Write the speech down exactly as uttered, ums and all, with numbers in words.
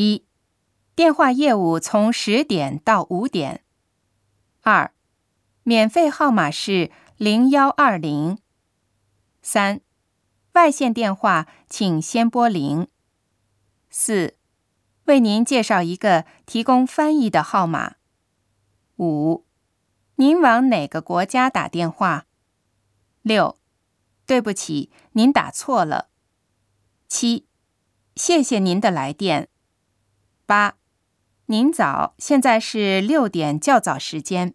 一、电话业务从十点到五点。二、免费号码是零幺二零。三、外线电话请先拨零。四、为您介绍一个提供翻译的号码。五、您往哪个国家打电话？六、对不起，您打错了。七、谢谢您的来电。八、您早，现在是六点较早时间。